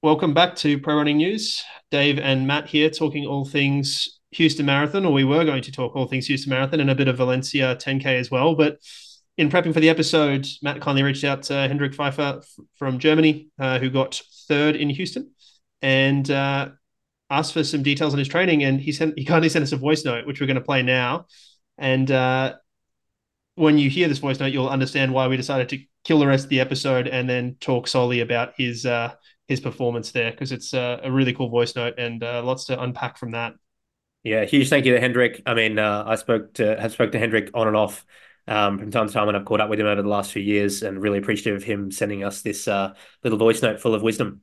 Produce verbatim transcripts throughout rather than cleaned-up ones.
Welcome back to Pro Running News. Dave and Matt here talking all things Houston Marathon, or we were going to talk all things Houston Marathon and a bit of Valencia ten K as well. But in prepping for the episode, Matt kindly reached out to Hendrik Pfeiffer f- from Germany, uh, who got third in Houston, and uh, asked for some details on his training. And he sent he kindly sent us a voice note, which we're going to play now. And uh, when you hear this voice note, you'll understand why we decided to kill the rest of the episode and then talk solely about his uh, his performance there, because it's uh, a really cool voice note and uh, lots to unpack from that. Yeah, huge thank you to Hendrik. I mean, uh, I spoke to have spoke to Hendrik on and off um, from time to time, and I've caught up with him over the last few years, and really appreciative of him sending us this uh, little voice note full of wisdom.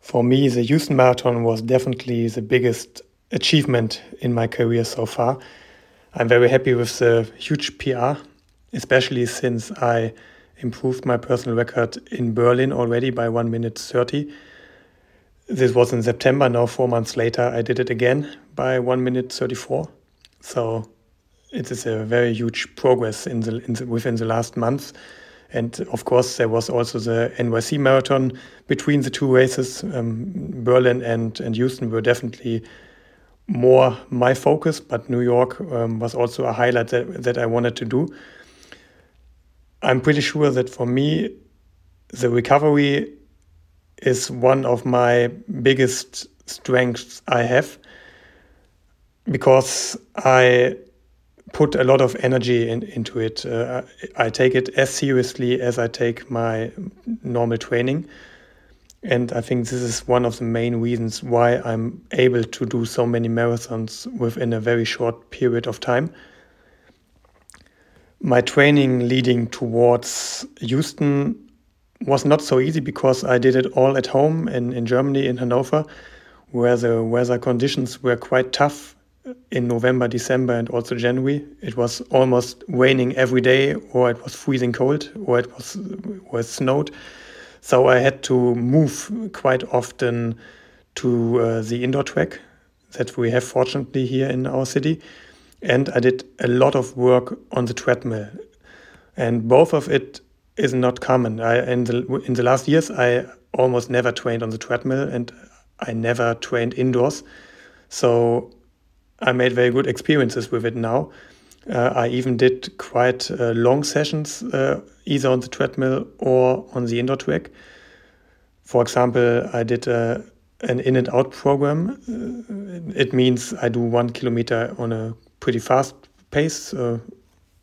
For me, the Houston Marathon was definitely the biggest achievement in my career so far. I'm very happy with the huge P R, especially since I improved my personal record in Berlin already by one minute thirty. This was in September. Now, four months later, I did it again by one minute thirty-four. So it is a very huge progress in the, in the within the last month. And of course, there was also the N Y C Marathon between the two races. Um, Berlin and, and Houston were definitely more my focus, but New York um, was also a highlight that, that I wanted to do. I'm pretty sure that for me, the recovery is one of my biggest strengths I have, because I put a lot of energy in, into it. Uh, I take it as seriously as I take my normal training. And I think this is one of the main reasons why I'm able to do so many marathons within a very short period of time. My training leading towards Houston was not so easy, because I did it all at home in, in Germany, in Hannover, where the weather conditions were quite tough in November, December, and also January. It was almost raining every day, or it was freezing cold, or it was, was snowed. So I had to move quite often to uh, the indoor track that we have, fortunately, here in our city. And I did a lot of work on the treadmill. And both of it is not common. I, in the in the last years, I almost never trained on the treadmill, and I never trained indoors. So I made very good experiences with it now. Uh, I even did quite uh, long sessions, uh, either on the treadmill or on the indoor track. For example, I did a, an in and out program. Uh, it means I do one kilometer on a pretty fast pace, uh,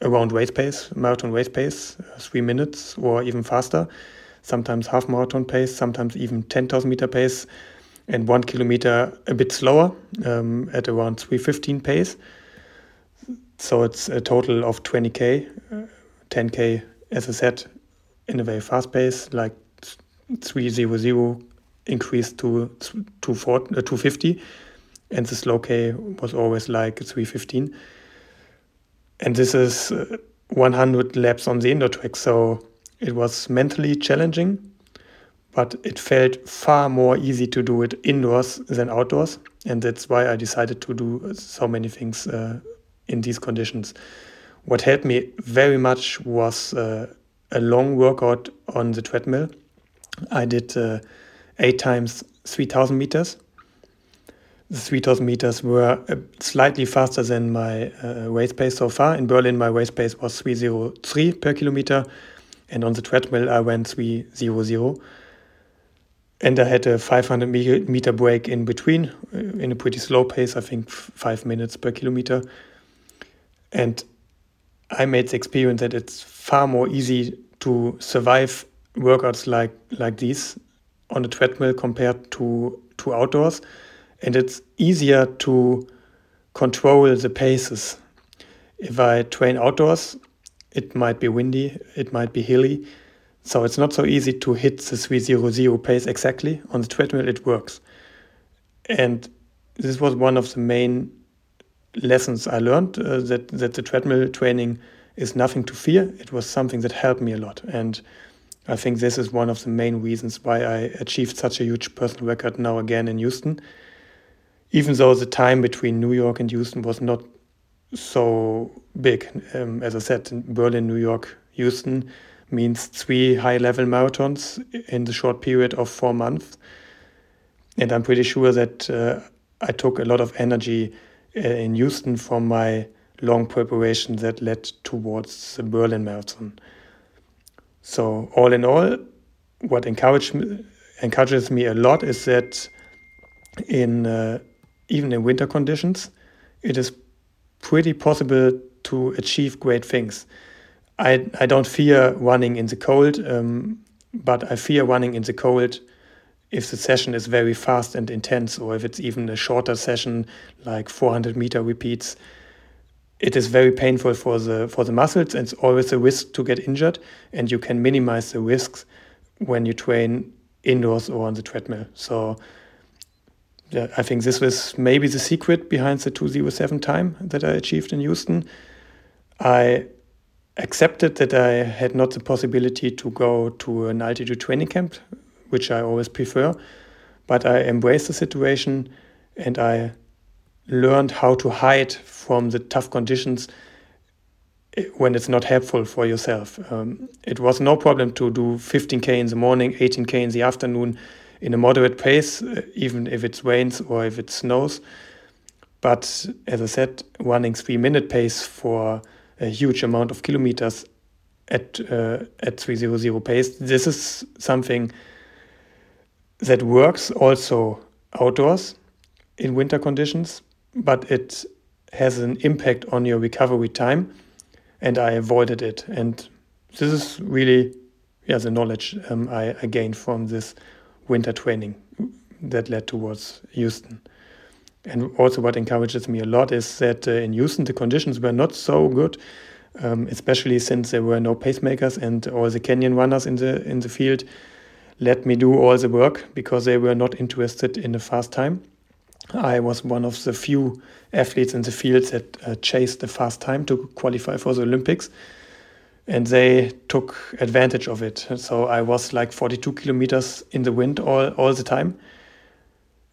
around race pace, marathon race pace, three minutes or even faster, sometimes half marathon pace, sometimes even ten thousand meter pace, and one kilometer a bit slower um, at around three fifteen pace. So it's a total of twenty K, uh, ten K, as I said, in a very fast pace, like three hundred increased to two forty, uh, two fifty, and the slow K was always like three fifteen. And this is one hundred laps on the indoor track, so it was mentally challenging, but it felt far more easy to do it indoors than outdoors, and that's why I decided to do so many things uh, in these conditions. What helped me very much was uh, a long workout on the treadmill. I did uh, eight times three thousand meters. The three thousand meters were slightly faster than my uh, race pace so far. In Berlin, my race pace was three oh three per kilometer, and on the treadmill, I went three hundred. And I had a five hundred meter break in between, in a pretty slow pace, I think five minutes per kilometer. And I made the experience that it's far more easy to survive workouts like, like these on a treadmill compared to, to outdoors. And it's easier to control the paces. If I train outdoors, it might be windy, it might be hilly. So it's not so easy to hit the three hundred pace exactly. On the treadmill, it works. And this was one of the main lessons I learned, uh, that, that the treadmill training is nothing to fear. It was something that helped me a lot. And I think this is one of the main reasons why I achieved such a huge personal record now again in Houston. Even though the time between New York and Houston was not so big. Um, as I said, Berlin, New York, Houston means three high-level marathons in the short period of four months. And I'm pretty sure that uh, I took a lot of energy uh, in Houston from my long preparation that led towards the Berlin Marathon. So all in all, what encouraged me, encourages me a lot is that in uh, even in winter conditions, it is pretty possible to achieve great things. I, I don't fear running in the cold, um, but I fear running in the cold if the session is very fast and intense, or if it's even a shorter session, like four hundred meter repeats. It is very painful for the for the muscles, and it's always a risk to get injured, and you can minimize the risks when you train indoors or on the treadmill. So yeah, I think this was maybe the secret behind the two oh seven time that I achieved in Houston. I accepted that I had not the possibility to go to an altitude training camp, which I always prefer, but I embraced the situation and I learned how to hide from the tough conditions when it's not helpful for yourself. Um, it was no problem to do fifteen K in the morning, eighteen K in the afternoon in a moderate pace, even if it rains or if it snows. But as I said, running three-minute pace for a huge amount of kilometers at uh, at three hundred pace, this is something that works also outdoors in winter conditions, but it has an impact on your recovery time, and I avoided it. And this is really yeah, the knowledge um, I, I gained from this winter training that led towards Houston. And also what encourages me a lot is that uh, in Houston the conditions were not so good, um, especially since there were no pacemakers, and all the canyon runners in the in the field let me do all the work because they were not interested in a fast time. I was one of the few athletes in the field that uh, chased the fast time to qualify for the Olympics, and they took advantage of it. So I was like forty-two kilometers in the wind all, all the time.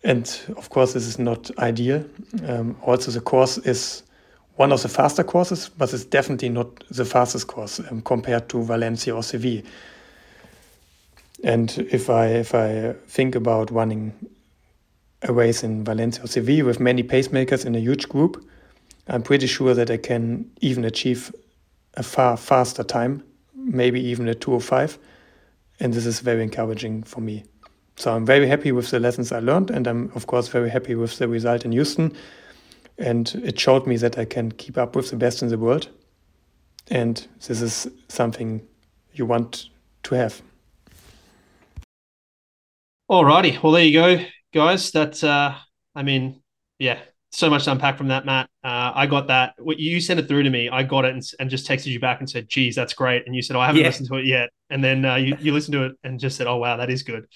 And of course, this is not ideal. Um, also, the course is one of the faster courses, but it's definitely not the fastest course um, compared to Valencia or Sevilla. And if I if I think about running a race in Valencia or Sevilla with many pacemakers in a huge group, I'm pretty sure that I can even achieve a far faster time, maybe even a two oh five. And this is very encouraging for me. So I'm very happy with the lessons I learned, and I'm of course very happy with the result in Houston. And it showed me that I can keep up with the best in the world. And this is something you want to have. Alrighty, well there you go, guys. That's uh, I mean, yeah, so much to unpack from that, Matt. Uh, I got that. What you sent it through to me, I got it and, and just texted you back and said, "Geez, that's great." And you said, oh, "I haven't yeah. listened to it yet." And then uh, you you listened to it and just said, "Oh wow, that is good."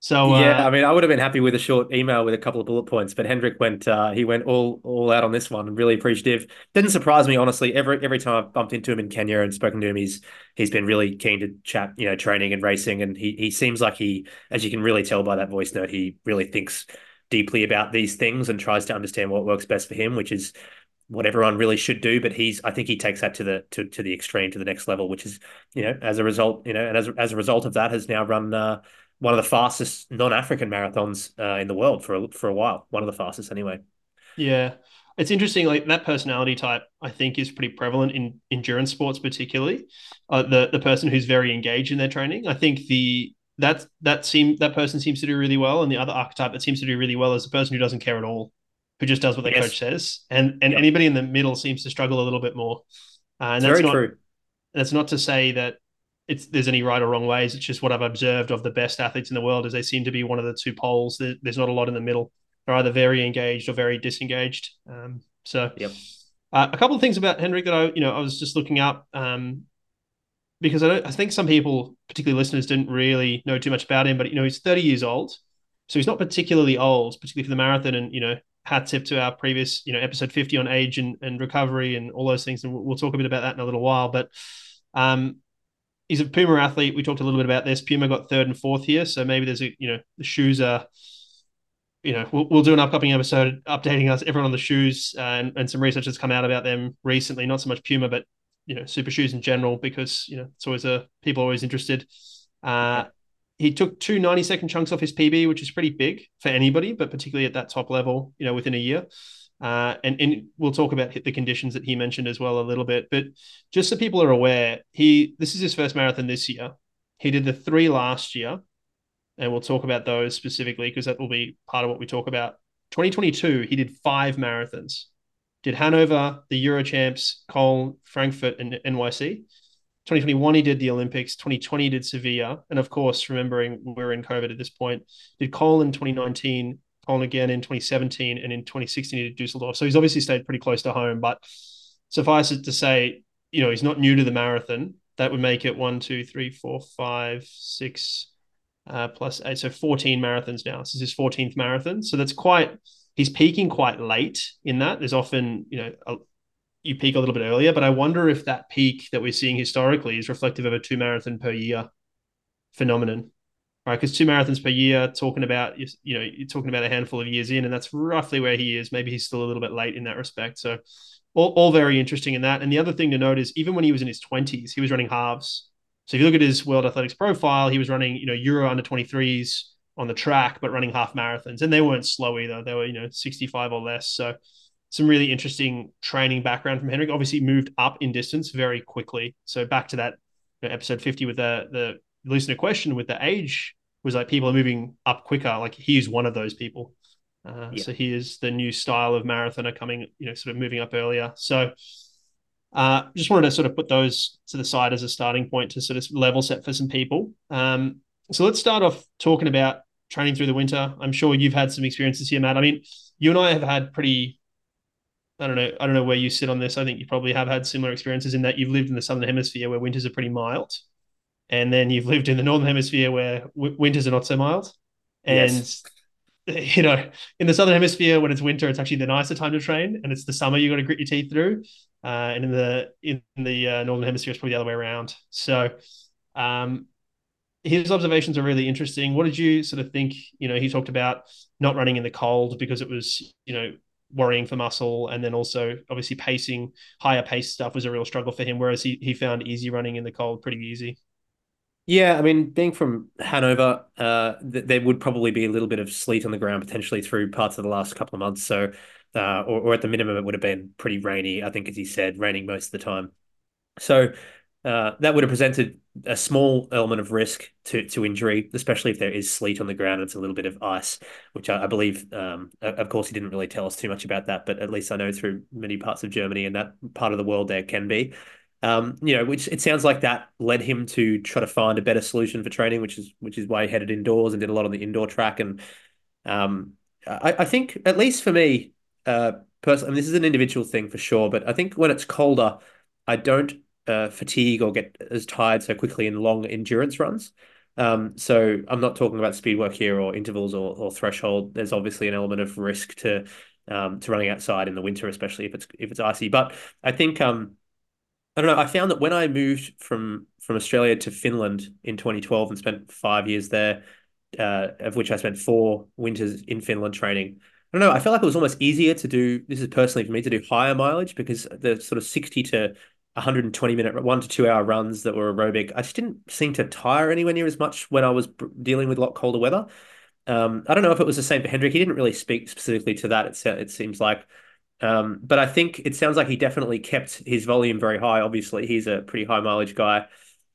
So uh, yeah, I mean, I would have been happy with a short email with a couple of bullet points, but Hendrik went uh, he went all all out on this one and really appreciative. Didn't surprise me, honestly. Every every time I've bumped into him in Kenya and spoken to him, he's he's been really keen to chat, you know, training and racing, and he he seems like he, as you can really tell by that voice note, he really thinks deeply about these things and tries to understand what works best for him, which is what everyone really should do. But he's, I think he takes that to the to to the extreme, to the next level, which is, you know, as a result, you know, and as as a result of that, has now run uh, one of the fastest non-African marathons uh, in the world for a, for a while. One of the fastest, anyway. Yeah, it's interesting. Like that personality type, I think, is pretty prevalent in endurance sports, particularly uh, the the person who's very engaged in their training. I think the that that seem that person seems to do really well, and the other archetype that seems to do really well is the person who doesn't care at all, who just does what the yes. coach says, and and yep. anybody in the middle seems to struggle a little bit more. Uh, and it's that's very not, true. That's not to say that it's there's any right or wrong ways. It's just what I've observed of the best athletes in the world is they seem to be one of the two poles. There, there's not a lot in the middle. They're either very engaged or very disengaged. Um, so yep. uh, a couple of things about Hendrik that I you know I was just looking up um, because I, don't, I think some people, particularly listeners, didn't really know too much about him. But you know he's thirty years old, so he's not particularly old, particularly for the marathon. And you know. Hat tip to our previous, you know, episode fifty on age and, and recovery and all those things. And we'll, we'll talk a bit about that in a little while, but um, he's a Puma athlete. We talked a little bit about this. Puma got third and fourth here. So maybe there's a, you know, the shoes are, you know, we'll, we'll do an upcoming episode updating us, everyone on the shoes uh, and, and some research that's come out about them recently, not so much Puma, but you know, super shoes in general, because, you know, it's always a, people are always interested. Uh, he took two ninety second chunks off his P B, which is pretty big for anybody, but particularly at that top level, you know, within a year. Uh, and, and we'll talk about the conditions that he mentioned as well a little bit, but just so people are aware, he, this is his first marathon this year. He did the three last year, and we'll talk about those specifically, because that will be part of what we talk about. twenty twenty-two, he did five marathons, did Hannover, the Eurochamps, Cologne, Frankfurt, and N Y C. twenty twenty-one, he did the Olympics. twenty twenty, he did Sevilla. And of course, remembering we're in COVID at this point, did Cologne in twenty nineteen, Cologne again in twenty seventeen, and in twenty sixteen, he did Dusseldorf. So he's obviously stayed pretty close to home, but suffice it to say, you know, he's not new to the marathon. That would make it one, two, three, four, five, six, uh, plus eight. So fourteen marathons now. This is his fourteenth marathon. So that's quite, he's peaking quite late in that. There's often, you know, a, you peak a little bit earlier, but I wonder if that peak that we're seeing historically is reflective of a two marathon per year phenomenon, right? Because two marathons per year, talking about, you know, you're talking about a handful of years in, and that's roughly where he is. Maybe he's still a little bit late in that respect. So All, all very interesting in that. And the other thing to note is even when he was in his twenties, he was running halves. So if you look at his World Athletics profile, he was running, you know, Euro under twenty-threes on the track, but running half marathons. And they weren't slow either. They were, you know, sixty-five or less. So some really interesting training background from Hendrik. Obviously moved up in distance very quickly. So back to that, you know, episode fifty with the, the listener question with the age was like people are moving up quicker. Like he's one of those people. Uh, yeah. So here's the new style of marathoner coming, you know, sort of moving up earlier. So uh, just wanted to sort of put those to the side as a starting point to sort of level set for some people. Um, so let's start off talking about training through the winter. I'm sure you've had some experiences here, Matt. I mean, you and I have had pretty, I don't know, I don't know where you sit on this. I think you probably have had similar experiences in that you've lived in the Southern Hemisphere where winters are pretty mild. And then you've lived in the Northern Hemisphere where w- winters are not so mild. And yes. You know, in the Southern Hemisphere, when it's winter, it's actually the nicer time to train, and it's the summer you got to grit your teeth through. Uh, and in the in the uh, Northern Hemisphere, it's probably the other way around. So, um, his observations are really interesting. What did you sort of think? You know, he talked about not running in the cold because it was, you know, worrying for muscle, and then also obviously pacing, higher pace stuff was a real struggle for him. Whereas he he found easy running in the cold pretty easy. Yeah, I mean, being from Hanover, uh, th- there would probably be a little bit of sleet on the ground potentially through parts of the last couple of months. So, uh, or, or at the minimum, it would have been pretty rainy, I think, as he said, raining most of the time. So uh, that would have presented a small element of risk to, to injury, especially if there is sleet on the ground and it's a little bit of ice, which I, I believe, um, of course, he didn't really tell us too much about that, but at least I know through many parts of Germany and that part of the world there can be. Um, you know, which it sounds like that led him to try to find a better solution for training, which is which is why he headed indoors and did a lot on the indoor track. And um, I, I think, at least for me, uh, personally, and this is an individual thing for sure, but I think when it's colder, I don't uh, fatigue or get as tired so quickly in long endurance runs. Um, so I'm not talking about speed work here or intervals or, or threshold. There's obviously an element of risk to um, to running outside in the winter, especially if it's if it's icy. But I think. Um, I don't know. I found that when I moved from, from Australia to Finland in twenty twelve and spent five years there, uh, of which I spent four winters in Finland training, I don't know. I felt like it was almost easier to do, this is personally for me, to do higher mileage because the sort of sixty to one hundred twenty minute, one to two hour runs that were aerobic, I just didn't seem to tire anywhere near as much when I was dealing with a lot colder weather. Um, I don't know if it was the same for Hendrik. He didn't really speak specifically to that, it, it seems like. Um, but I think it sounds like he definitely kept his volume very high. Obviously, he's a pretty high mileage guy.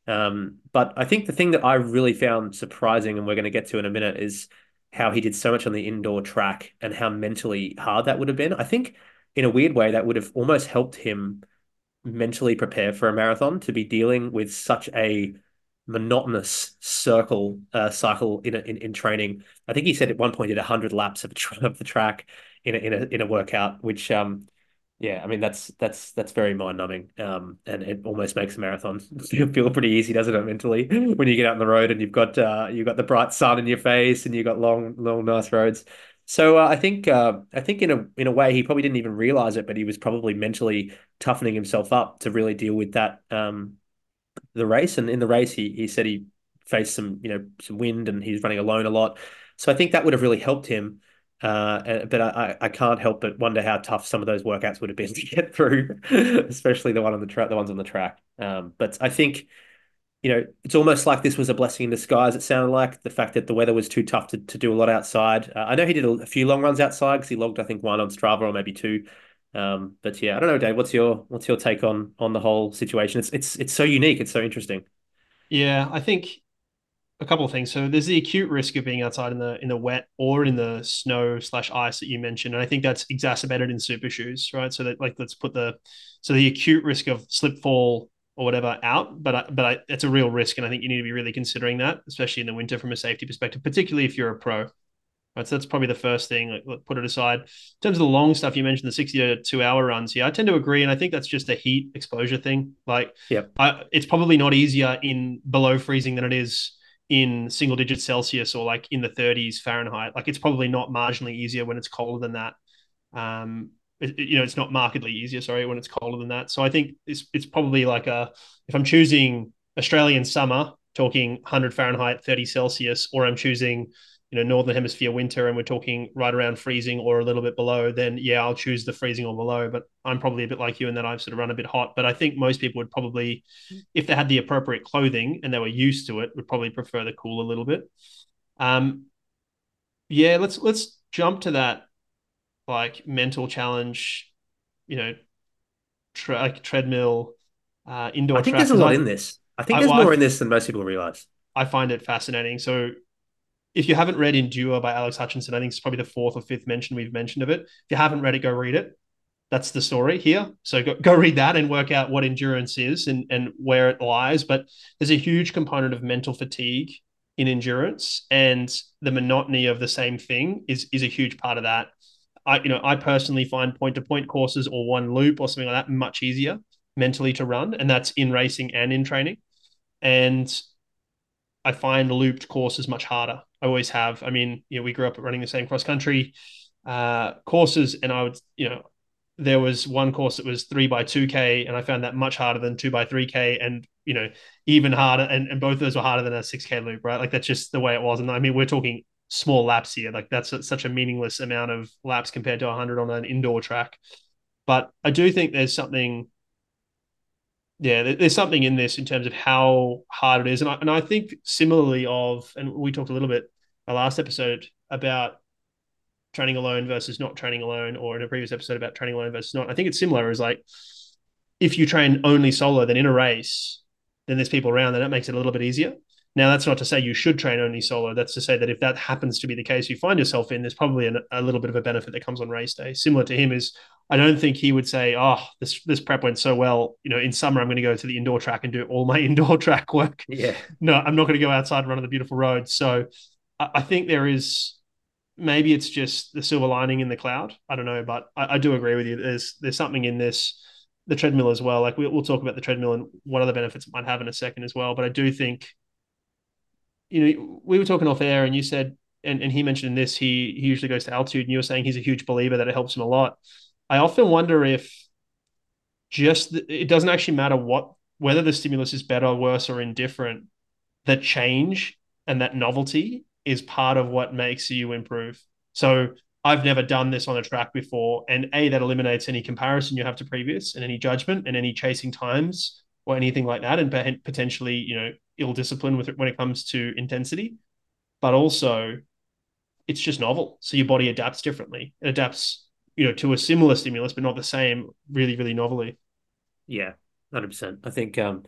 Um, but I think the thing that I really found surprising, and we're going to get to in a minute, is how he did so much on the indoor track and how mentally hard that would have been. I think in a weird way, that would have almost helped him mentally prepare for a marathon, to be dealing with such a monotonous circle uh, cycle in, in in training. I think he said at one point he did one hundred laps of, of the track in a, in a in a workout, which um yeah I mean that's that's that's very mind numbing, um and it almost makes a marathon feel pretty easy, doesn't it, mentally, when you get out on the road and you've got uh you've got the bright sun in your face and you've got long long nice roads. So uh, I think uh, I think in a in a way he probably didn't even realize it, but he was probably mentally toughening himself up to really deal with that um. the race. And in the race he he said he faced some you know some wind and he was running alone a lot, so I think that would have really helped him Uh, but I, I can't help but wonder how tough some of those workouts would have been to get through, especially the one on the track, the ones on the track. Um, but I think, you know, it's almost like this was a blessing in disguise. It sounded like the fact that the weather was too tough to, to do a lot outside. Uh, I know he did a, a few long runs outside because he logged, I think, one on Strava or maybe two. Um, but yeah, I don't know, Dave, what's your, what's your take on, on the whole situation? It's, it's, it's so unique. It's so interesting. Yeah, I think a couple of things. So there's the acute risk of being outside in the in the wet or in the snow slash ice that you mentioned, and I think that's exacerbated in super shoes, right? So that, like, let's put the so the acute risk of slip, fall, or whatever out, but I, but I, it's a real risk, and I think you need to be really considering that, especially in the winter from a safety perspective, particularly if you're a pro. Right, so that's probably the first thing. Like, put it aside. In terms of the long stuff, you mentioned the sixty to two hour runs. Yeah, I tend to agree, and I think that's just a heat exposure thing. Like, yeah, I, it's probably not easier in below freezing than it is in single digit Celsius or like in the thirties Fahrenheit. Like, it's probably not marginally easier when it's colder than that. Um, it, you know, it's not markedly easier, sorry, when it's colder than that. So I think it's, it's probably like a, if I'm choosing Australian summer, talking one hundred Fahrenheit, thirty Celsius, or I'm choosing, you know, Northern Hemisphere winter, and we're talking right around freezing or a little bit below, then yeah, I'll choose the freezing or below. But I'm probably a bit like you in that I've sort of run a bit hot. But I think most people would probably, if they had the appropriate clothing and they were used to it, would probably prefer the cool a little bit. Um, yeah, let's let's jump to that, like, mental challenge, you know, tra- like treadmill, uh, indoor. I think track. There's a lot in this. I think there's I, well, more in this than most people realize. I find it fascinating. So, if you haven't read Endure by Alex Hutchinson, I think it's probably the fourth or fifth mention we've mentioned of it. If you haven't read it, go read it. That's the story here. So go, go read that and work out what endurance is and, and where it lies. But there's a huge component of mental fatigue in endurance, and the monotony of the same thing is, is a huge part of that. I, you know, I personally find point-to-point courses or one loop or something like that much easier mentally to run, and that's in racing and in training. And I find looped courses much harder. I always have. I mean, you know, we grew up running the same cross country uh, courses, and I would, you know, there was one course that was three by two K, and I found that much harder than two by three K, and, you know, even harder. And, and both of those were harder than a six K loop, right? Like, that's just the way it was. And I mean, we're talking small laps here. Like, that's a, such a meaningless amount of laps compared to a hundred on an indoor track. But I do think there's something, yeah, there's something in this in terms of how hard it is. And I, and I think similarly of, and we talked a little bit our last episode about training alone versus not training alone, or in a previous episode about training alone versus not. I think it's similar, is like, if you train only solo, then in a race, then there's people around, then that makes it a little bit easier. Now, that's not to say you should train only solo. That's to say that if that happens to be the case you find yourself in, there's probably an, a little bit of a benefit that comes on race day. Similar to him is, I don't think he would say, oh, this this prep went so well, you know, in summer I'm going to go to the indoor track and do all my indoor track work. Yeah. No, I'm not going to go outside and run on the beautiful road. So I, I think there is, maybe it's just the silver lining in the cloud. I don't know, but I, I do agree with you. There's there's something in this, the treadmill as well. Like, we, we'll talk about the treadmill and what other benefits it might have in a second as well. But I do think, you know, we were talking off air, and you said, and, and he mentioned this, he, he usually goes to altitude, and you were saying he's a huge believer that it helps him a lot. I often wonder if just the, it doesn't actually matter what, whether the stimulus is better, worse, or indifferent, the change and that novelty is part of what makes you improve. So I've never done this on a track before, and A, that eliminates any comparison you have to previous and any judgment and any chasing times or anything like that, and potentially, you know, ill discipline with it when it comes to intensity. But also, it's just novel, so your body adapts differently. It adapts, you know, to a similar stimulus, but not the same, really, really novelly. Yeah, one hundred percent. I think um,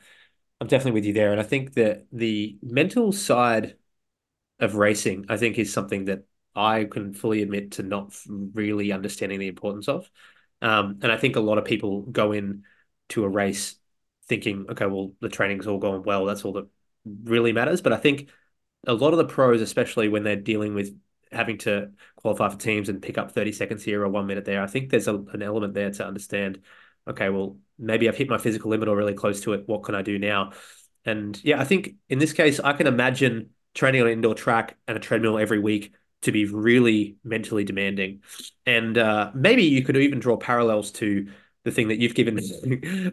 I'm definitely with you there. And I think that the mental side of racing, I think, is something that I can fully admit to not really understanding the importance of. Um, and I think a lot of people go in to a race thinking, okay, well, the training's all going well, that's all that really matters. But I think a lot of the pros, especially when they're dealing with having to qualify for teams and pick up thirty seconds here or one minute there, I think there's a, an element there to understand, okay, well, maybe I've hit my physical limit or really close to it. What can I do now? And yeah, I think in this case, I can imagine training on an indoor track and a treadmill every week to be really mentally demanding. And uh, maybe you could even draw parallels to the thing that you've given me,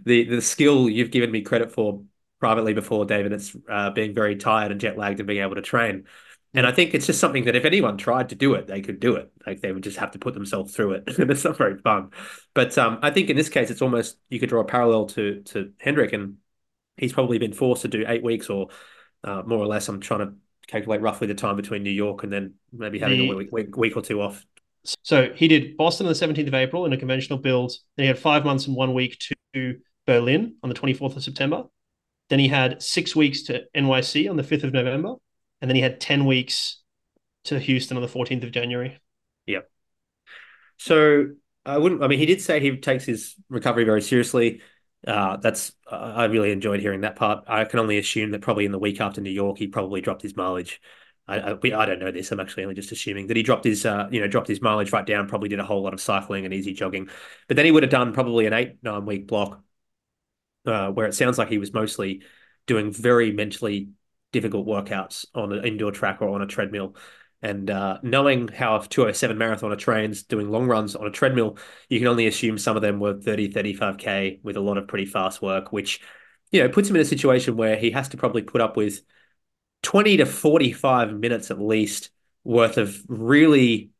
the, the skill you've given me credit for privately before, David. It's uh, being very tired and jet lagged and being able to train. And I think it's just something that if anyone tried to do it, they could do it. Like they would just have to put themselves through it. It's not very fun. But um, I think in this case, it's almost, you could draw a parallel to to Hendrik, and he's probably been forced to do eight weeks or uh, more or less. I'm trying to calculate roughly the time between New York and then maybe having the, a week, week, week or two off. So he did Boston on the seventeenth of April in a conventional build. Then he had five months and one week to Berlin on the twenty-fourth of September. Then he had six weeks to N Y C on the fifth of November. And then he had ten weeks to Houston on the fourteenth of January. Yeah. So I wouldn't, I mean, he did say he takes his recovery very seriously. Uh, that's, uh, I really enjoyed hearing that part. I can only assume that probably in the week after New York, he probably dropped his mileage. I, I, we, I don't know this. I'm actually only just assuming that he dropped his, uh, you know, dropped his mileage right down, probably did a whole lot of cycling and easy jogging, but then he would have done probably an eight, nine week block uh, where it sounds like he was mostly doing very mentally difficult workouts on an indoor track or on a treadmill. And uh, knowing how a two oh seven marathoner trains, doing long runs on a treadmill, you can only assume some of them were thirty, thirty-five K with a lot of pretty fast work, which, you know, puts him in a situation where he has to probably put up with twenty to forty-five minutes at least worth of really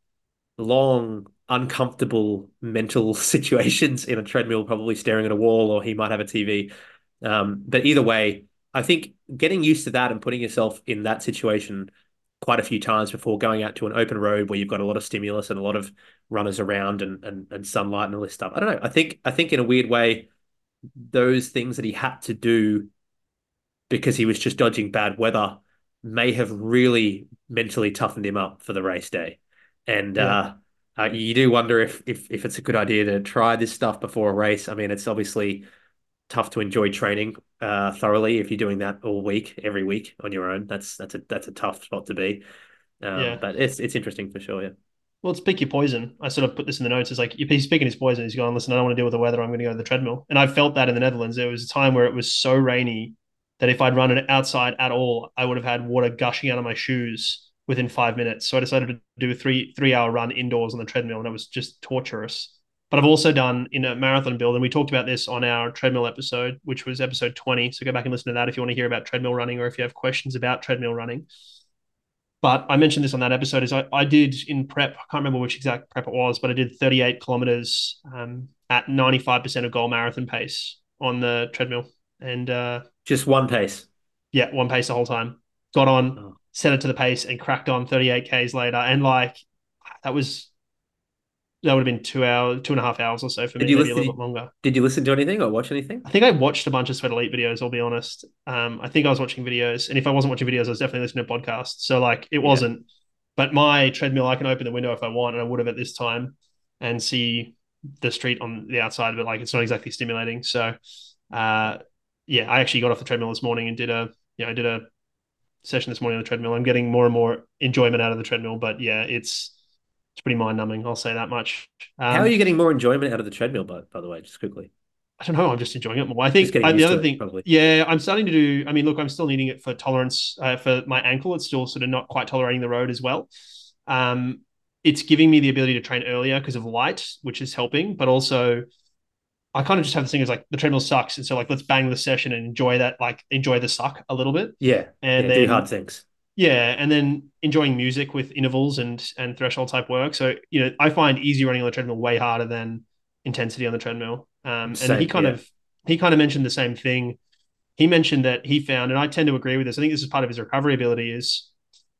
long, uncomfortable mental situations in a treadmill, probably staring at a wall, or he might have a T V. Um, but either way, I think getting used to that and putting yourself in that situation quite a few times before going out to an open road where you've got a lot of stimulus and a lot of runners around and and, and sunlight and all this stuff. I don't know. I think I think in a weird way, those things that he had to do because he was just dodging bad weather may have really mentally toughened him up for the race day. And yeah. uh, uh, you do wonder if, if if it's a good idea to try this stuff before a race. I mean, it's obviously tough to enjoy training uh, thoroughly if you're doing that all week, every week on your own. That's that's a that's a tough spot to be. Um, yeah. But it's it's interesting for sure. Yeah. Well, it's pick your poison. I sort of put this in the notes. It's like he's picking his poison. He's going, listen, I don't want to deal with the weather. I'm going to go to the treadmill. And I felt that in the Netherlands. There was a time where it was so rainy that if I'd run it outside at all, I would have had water gushing out of my shoes within five minutes. So I decided to do a three three hour run indoors on the treadmill, and it was just torturous. But I've also done in a marathon build, and we talked about this on our treadmill episode, which was episode twenty. So go back and listen to that if you want to hear about treadmill running or if you have questions about treadmill running. But I mentioned this on that episode is I, I did in prep, I can't remember which exact prep it was, but I did thirty-eight kilometers um, at ninety-five percent of goal marathon pace on the treadmill. And uh, just one pace. Yeah, one pace the whole time. Got on, oh. set it to the pace and cracked on thirty-eight Ks later. And like that was... That would have been two hours, two and a half hours or so for me, maybe listen, a little bit longer. Did you listen to anything or watch anything? I think I watched a bunch of Sweat Elite videos, I'll be honest. Um, I think I was watching videos. And if I wasn't watching videos, I was definitely listening to podcasts. So, like, it wasn't. Yeah. But my treadmill, I can open the window if I want, and I would have at this time, and see the street on the outside. But, like, it's not exactly stimulating. So, uh, yeah, I actually got off the treadmill this morning and did a, you know, I did a session this morning on the treadmill. I'm getting more and more enjoyment out of the treadmill. But, yeah, it's... It's pretty mind-numbing, I'll say that much. Um, How are you getting more enjoyment out of the treadmill, by, by the way, just quickly? I don't know. I'm just enjoying it more. I think I, the other thing, it, yeah, I'm starting to do, I mean, look, I'm still needing it for tolerance uh, for my ankle. It's still sort of not quite tolerating the road as well. Um, it's giving me the ability to train earlier because of light, which is helping, but also I kind of just have this thing as like the treadmill sucks. And so like, let's bang the session and enjoy that, like enjoy the suck a little bit. Yeah. And yeah, then do hard things. Yeah, and then enjoying music with intervals and and threshold type work. So, you know, I find easy running on the treadmill way harder than intensity on the treadmill. Um, and same, he kind yeah. of he kind of mentioned the same thing. He mentioned that he found, and I tend to agree with this, I think this is part of his recovery ability, is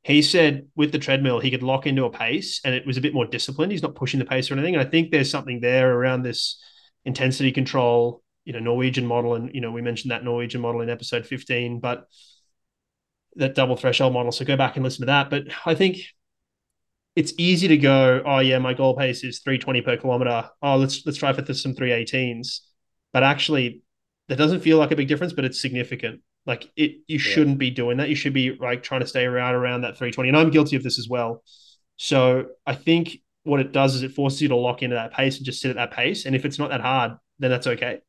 he said with the treadmill, he could lock into a pace and it was a bit more disciplined. He's not pushing the pace or anything. And I think there's something there around this intensity control, you know, Norwegian model. And, you know, we mentioned that Norwegian model in episode fifteen, but that double threshold model. So go back and listen to that. But I think it's easy to go, oh yeah, my goal pace is three twenty per kilometer. Oh, let's, let's try for some three eighteens. But actually that doesn't feel like a big difference, but it's significant. Like it, you yeah. shouldn't be doing that. You should be like trying to stay around, around that three twenty. And I'm guilty of this as well. So I think what it does is it forces you to lock into that pace and just sit at that pace. And if it's not that hard, then that's okay.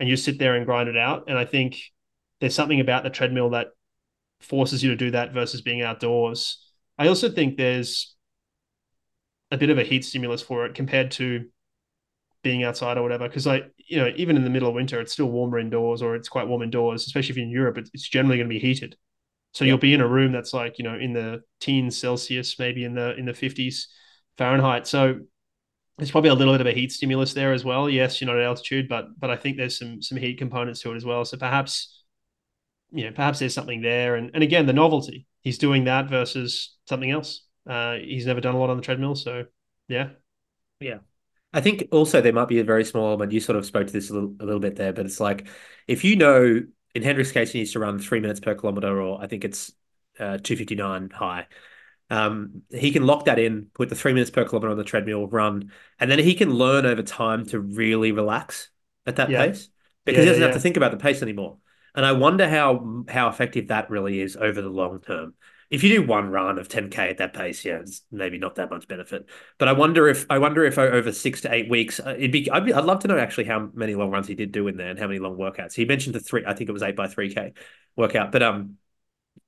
And you sit there and grind it out. And I think there's something about the treadmill that forces you to do that versus being outdoors. I also think there's a bit of a heat stimulus for it compared to being outside or whatever. Because I, you know, even in the middle of winter, it's still warmer indoors, or it's quite warm indoors, especially if you're in Europe, it's generally going to be heated. So yeah. You'll be in a room that's like, you know, in the teens Celsius, maybe in the in the fifties Fahrenheit. So there's probably a little bit of a heat stimulus there as well. Yes, you're not at altitude, but but I think there's some some heat components to it as well. So perhaps, you know, perhaps there's something there. And and again, the novelty. He's doing that versus something else. Uh, he's never done a lot on the treadmill. So yeah. Yeah. I think also there might be a very small element. You sort of spoke to this a little, a little bit there, but it's like, if you know, in Hendrik's case, he needs to run three minutes per kilometer, or I think it's uh, two fifty-nine high. Um, he can lock that in, put the three minutes per kilometer on the treadmill, run, and then he can learn over time to really relax at that yeah. pace, because yeah, he doesn't yeah, have yeah. to think about the pace anymore. And I wonder how how effective that really is over the long term. If you do one run of ten K at that pace, yeah, it's maybe not that much benefit. But I wonder if I wonder if over six to eight weeks, it'd be I'd, be, I'd love to know actually how many long runs he did do in there and how many long workouts. He mentioned the three, I think it was eight by three K workout. But um,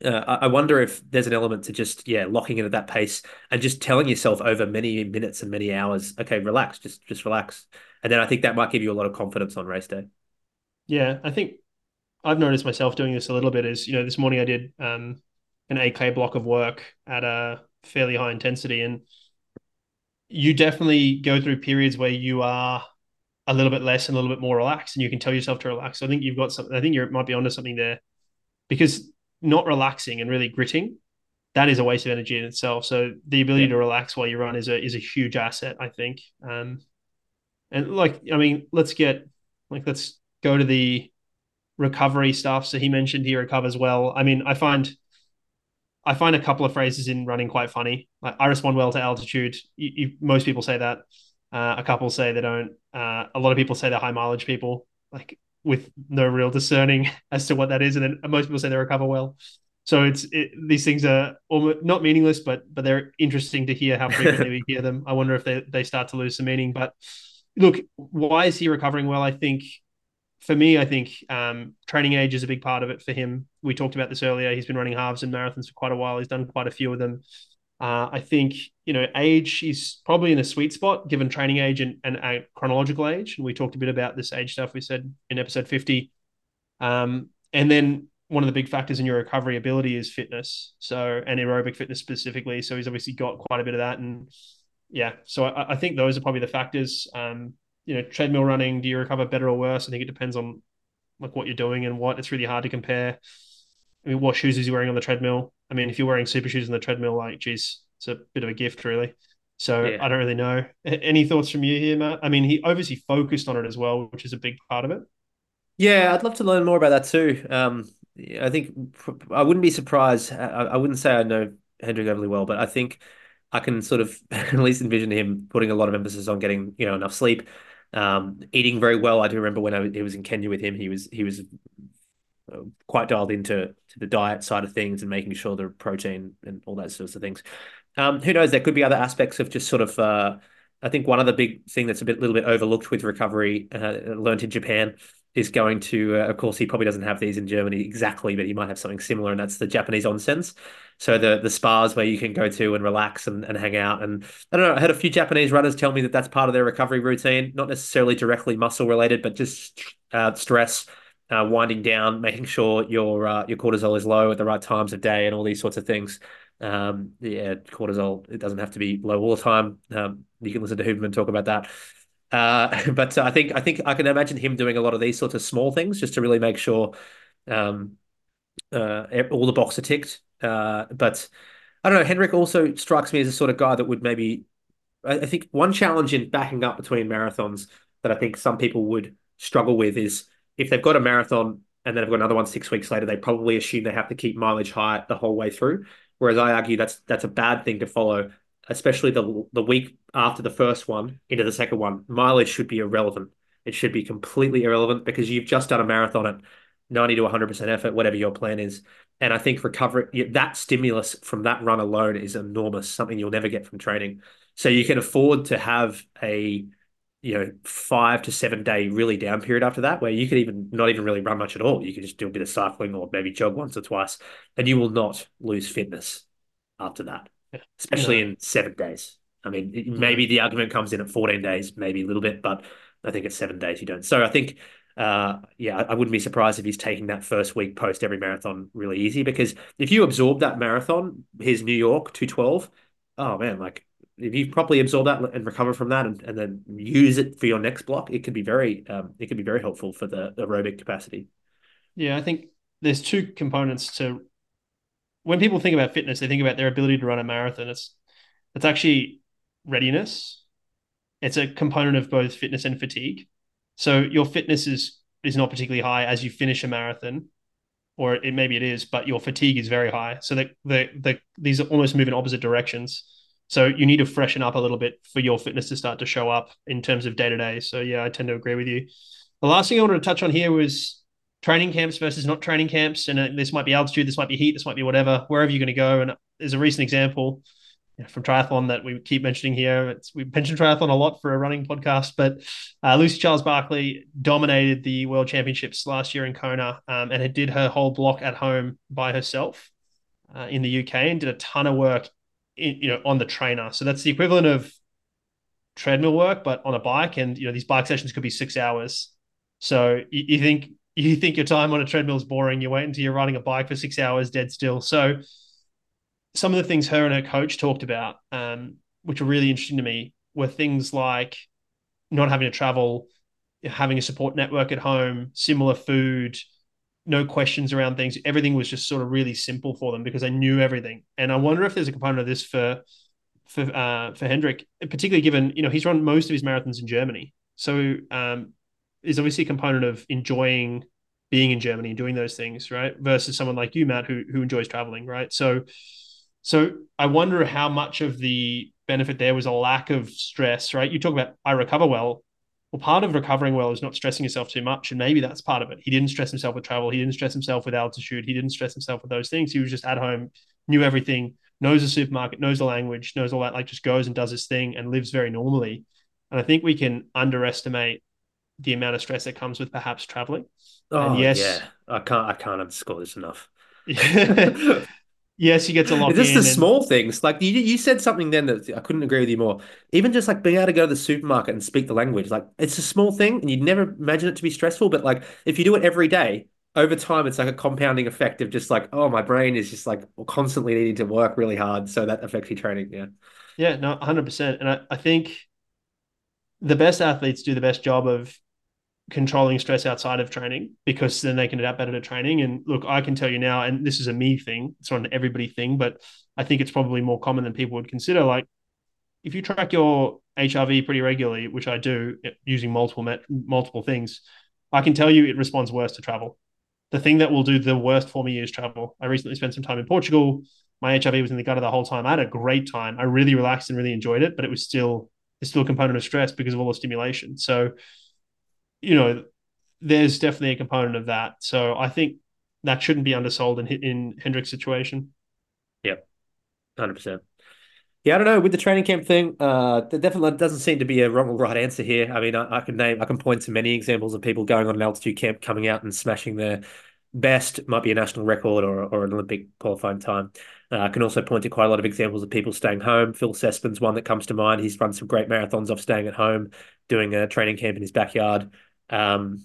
uh, I wonder if there's an element to just, yeah, locking in at that pace and just telling yourself over many minutes and many hours, okay, relax, just just relax. And then I think that might give you a lot of confidence on race day. Yeah, I think I've noticed myself doing this a little bit is, you know, this morning I did um. an eight K block of work at a fairly high intensity. And you definitely go through periods where you are a little bit less and a little bit more relaxed, and you can tell yourself to relax. So I think you've got something, I think you might be onto something there, because not relaxing and really gritting, that is a waste of energy in itself. So the ability yeah. to relax while you run is a, is a huge asset, I think. Um, and like, I mean, let's get like, let's go to the recovery stuff. So he mentioned he recovers well. I mean, I find, I find a couple of phrases in running quite funny. Like, I respond well to altitude. You, you, most people say that. Uh, a couple say they don't. Uh, a lot of people say they're high mileage people, like with no real discerning as to what that is. And then most people say they recover well. So it's it, these things are almost not meaningless, but but they're interesting to hear how frequently we hear them. I wonder if they, they start to lose some meaning. But look, why is he recovering well? I think for me, I think um, training age is a big part of it for him. We talked about this earlier. He's been running halves and marathons for quite a while. He's done quite a few of them. Uh, I think, you know, age is probably in a sweet spot given training age and, and uh, chronological age. And we talked a bit about this age stuff we said in episode fifty. Um, and then one of the big factors in your recovery ability is fitness. So, and aerobic fitness specifically. So he's obviously got quite a bit of that. And yeah, so I, I think those are probably the factors. Um, you know, treadmill running, do you recover better or worse? I think it depends on like what you're doing and what. It's really hard to compare. I mean, what shoes is he wearing on the treadmill? I mean, if you're wearing super shoes on the treadmill, like, geez, it's a bit of a gift really. So yeah. I don't really know. Any thoughts from you here, Matt? I mean, he obviously focused on it as well, which is a big part of it. Yeah. I'd love to learn more about that too. Um, I think I wouldn't be surprised. I, I wouldn't say I know Hendrik overly well, but I think I can sort of at least envision him putting a lot of emphasis on getting, you know, enough sleep. Um, eating very well. I do remember when I was in Kenya with him, he was he was quite dialed into to the diet side of things and making sure the protein and all that sorts of things. Um, who knows? There could be other aspects of just sort of. Uh, I think one other big thing that's a bit little bit overlooked with recovery, uh, learned in Japan, is going to. Uh, of course, he probably doesn't have these in Germany exactly, but he might have something similar, and that's the Japanese onsens. So the the spas where you can go to and relax and, and hang out. And I don't know. I had a few Japanese runners tell me that that's part of their recovery routine, not necessarily directly muscle related, but just uh, stress. Uh, winding down, making sure your uh, your cortisol is low at the right times of day, and all these sorts of things. Um, yeah, cortisol, it doesn't have to be low all the time. Um, you can listen to Huberman talk about that. Uh, but I think I think I can imagine him doing a lot of these sorts of small things just to really make sure um, uh, all the boxes are ticked. Uh, but I don't know. Hendrik also strikes me as a sort of guy that would maybe. I, I think one challenge in backing up between marathons that I think some people would struggle with is, if they've got a marathon and then they've got another one six weeks later, they probably assume they have to keep mileage high the whole way through. Whereas I argue that's that's a bad thing to follow, especially the the week after the first one into the second one. Mileage should be irrelevant. It should be completely irrelevant because you've just done a marathon at ninety to one hundred percent effort, whatever your plan is. And I think recovery, that stimulus from that run alone is enormous, something you'll never get from training. So you can afford to have a... you know, five to seven day really down period after that, where you could even not even really run much at all. You could just do a bit of cycling or maybe jog once or twice, and you will not lose fitness after that, especially no. in seven days. I mean, it, maybe the argument comes in at fourteen days, maybe a little bit, but I think at seven days you don't. So I think uh, yeah, I wouldn't be surprised if he's taking that first week post every marathon really easy, because if you absorb that marathon, his New York two twelve, oh man, like if you properly absorb that and recover from that and, and then use it for your next block, it could be very, um, it could be very helpful for the aerobic capacity. Yeah, I think there's two components to when people think about fitness, they think about their ability to run a marathon. It's, it's actually readiness. It's a component of both fitness and fatigue. So your fitness is, is not particularly high as you finish a marathon, or it, maybe it is, but your fatigue is very high. So the, the, the, these almost move in opposite directions. So you need to freshen up a little bit for your fitness to start to show up in terms of day-to-day. So yeah, I tend to agree with you. The last thing I wanted to touch on here was training camps versus not training camps. And uh, this might be altitude, this might be heat, this might be whatever, wherever you're going to go. And there's a recent example from triathlon that we keep mentioning here. It's, we mentioned triathlon a lot for a running podcast, but uh, Lucy Charles-Barkley dominated the World Championships last year in Kona, um, and it did her whole block at home by herself uh, in the U K, and did a ton of work in, you know, on the trainer. So that's the equivalent of treadmill work, but on a bike. And you know, these bike sessions could be six hours. So you, you think you think your time on a treadmill is boring. You wait until you're riding a bike for six hours dead still. So some of the things her and her coach talked about, um, which were really interesting to me, were things like not having to travel, having a support network at home, similar food, no questions around things. Everything was just sort of really simple for them because they knew everything. And I wonder if there's a component of this for for uh, for Hendrik, particularly given, you know, he's run most of his marathons in Germany. So um, there's obviously a component of enjoying being in Germany and doing those things, right? Versus someone like you, Matt, who who enjoys traveling, right? So So I wonder how much of the benefit there was a lack of stress, right? You talk about, I recover well. Well, part of recovering well is not stressing yourself too much. And maybe that's part of it. He didn't stress himself with travel. He didn't stress himself with altitude. He didn't stress himself with those things. He was just at home, knew everything, knows the supermarket, knows the language, knows all that, like just goes and does his thing and lives very normally. And I think we can underestimate the amount of stress that comes with perhaps traveling. Oh, and yes, yeah. I can't, I can't underscore this enough. Yes, he gets a lot. Just the and... small things, like you, you said something then that I couldn't agree with you more. Even just like being able to go to the supermarket and speak the language, like it's a small thing, and you'd never imagine it to be stressful. But like if you do it every day, over time, it's like a compounding effect of just like, oh, my brain is just like constantly needing to work really hard, so that affects your training. Yeah, yeah, no, one hundred percent. And I, I think the best athletes do the best job of controlling stress outside of training, because then they can adapt better to training. And look, I can tell you now, and this is a me thing, it's not an everybody thing, but I think it's probably more common than people would consider. Like if you track your H R V pretty regularly, which I do using multiple, met- multiple things, I can tell you it responds worse to travel. The thing that will do the worst for me is travel. I recently spent some time in Portugal. My H R V was in the gutter the whole time. I had a great time. I really relaxed and really enjoyed it, but it was still, it's still a component of stress because of all the stimulation. So, you know, there's definitely a component of that. So I think that shouldn't be undersold in in Hendrik's situation. Yep, one hundred percent. Yeah, I don't know. With the training camp thing, uh, there definitely doesn't seem to be a wrong or right answer here. I mean, I, I can name, I can point to many examples of people going on an altitude camp, coming out and smashing their best, might be a national record or or an Olympic qualifying time. Uh, I can also point to quite a lot of examples of people staying home. Phil Sespin's one that comes to mind. He's run some great marathons off staying at home, doing a training camp in his backyard. Um,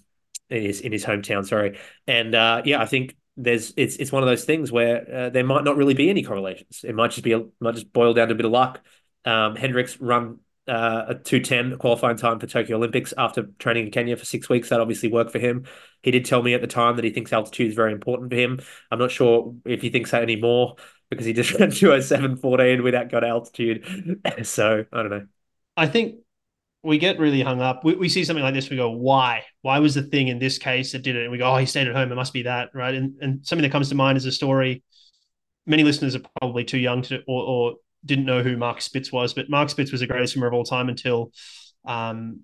in his in his hometown, sorry, and uh, yeah, I think there's it's it's one of those things where uh, there might not really be any correlations. It might just be a, might just boil down to a bit of luck. Um, Hendrik's run uh, a two ten qualifying time for Tokyo Olympics after training in Kenya for six weeks. That obviously worked for him. He did tell me at the time that he thinks altitude is very important for him. I'm not sure if he thinks that anymore because he just ran two oh seven fourteen without got altitude. So I don't know. I think we get really hung up. We, we see something like this. We go, why? Why was the thing in this case that did it? And we go, oh, he stayed at home. It must be that, right? And and something that comes to mind is a story. Many listeners are probably too young to or, or didn't know who Mark Spitz was, but Mark Spitz was the greatest swimmer of all time until um,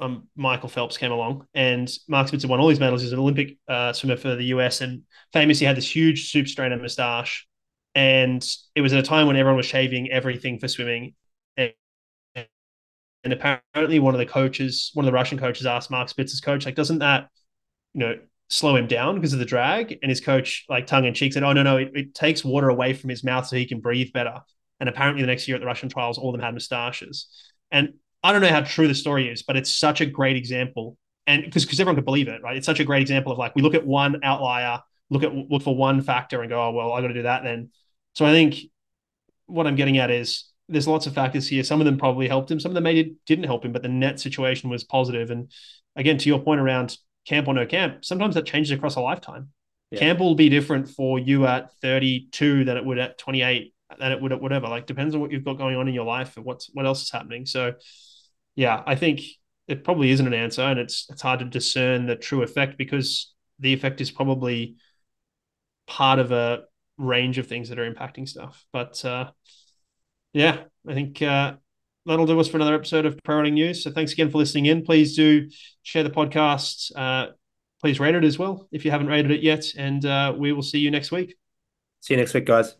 um, Michael Phelps came along. And Mark Spitz had won all these medals. He's an Olympic uh, swimmer for the U S, and famously had this huge super strainer moustache. And it was at a time when everyone was shaving everything for swimming. And And apparently one of the coaches, one of the Russian coaches asked Mark Spitz's coach, like, doesn't that, you know, slow him down because of the drag? And his coach, like tongue in cheek, said, oh, no, no, it, it takes water away from his mouth so he can breathe better. And apparently the next year at the Russian trials, all of them had moustaches. And I don't know how true the story is, but it's such a great example and because because everyone could believe it, right? It's such a great example of like, we look at one outlier, look at look for one factor and go, oh, well, I got to do that then. So I think what I'm getting at is there's lots of factors here. Some of them probably helped him. Some of them maybe didn't help him, but the net situation was positive. And again, to your point around camp or no camp, sometimes that changes across a lifetime. Yeah. Camp will be different for you at thirty-two than it would at twenty-eight, than it would at whatever. Like, depends on what you've got going on in your life and what's, what else is happening. So yeah, I think it probably isn't an answer, and it's, it's hard to discern the true effect because the effect is probably part of a range of things that are impacting stuff. But uh, yeah, I think uh, that'll do us for another episode of Pro Running News. So thanks again for listening in. Please do share the podcast. Uh, please rate it as well if you haven't rated it yet. And uh, we will see you next week. See you next week, guys.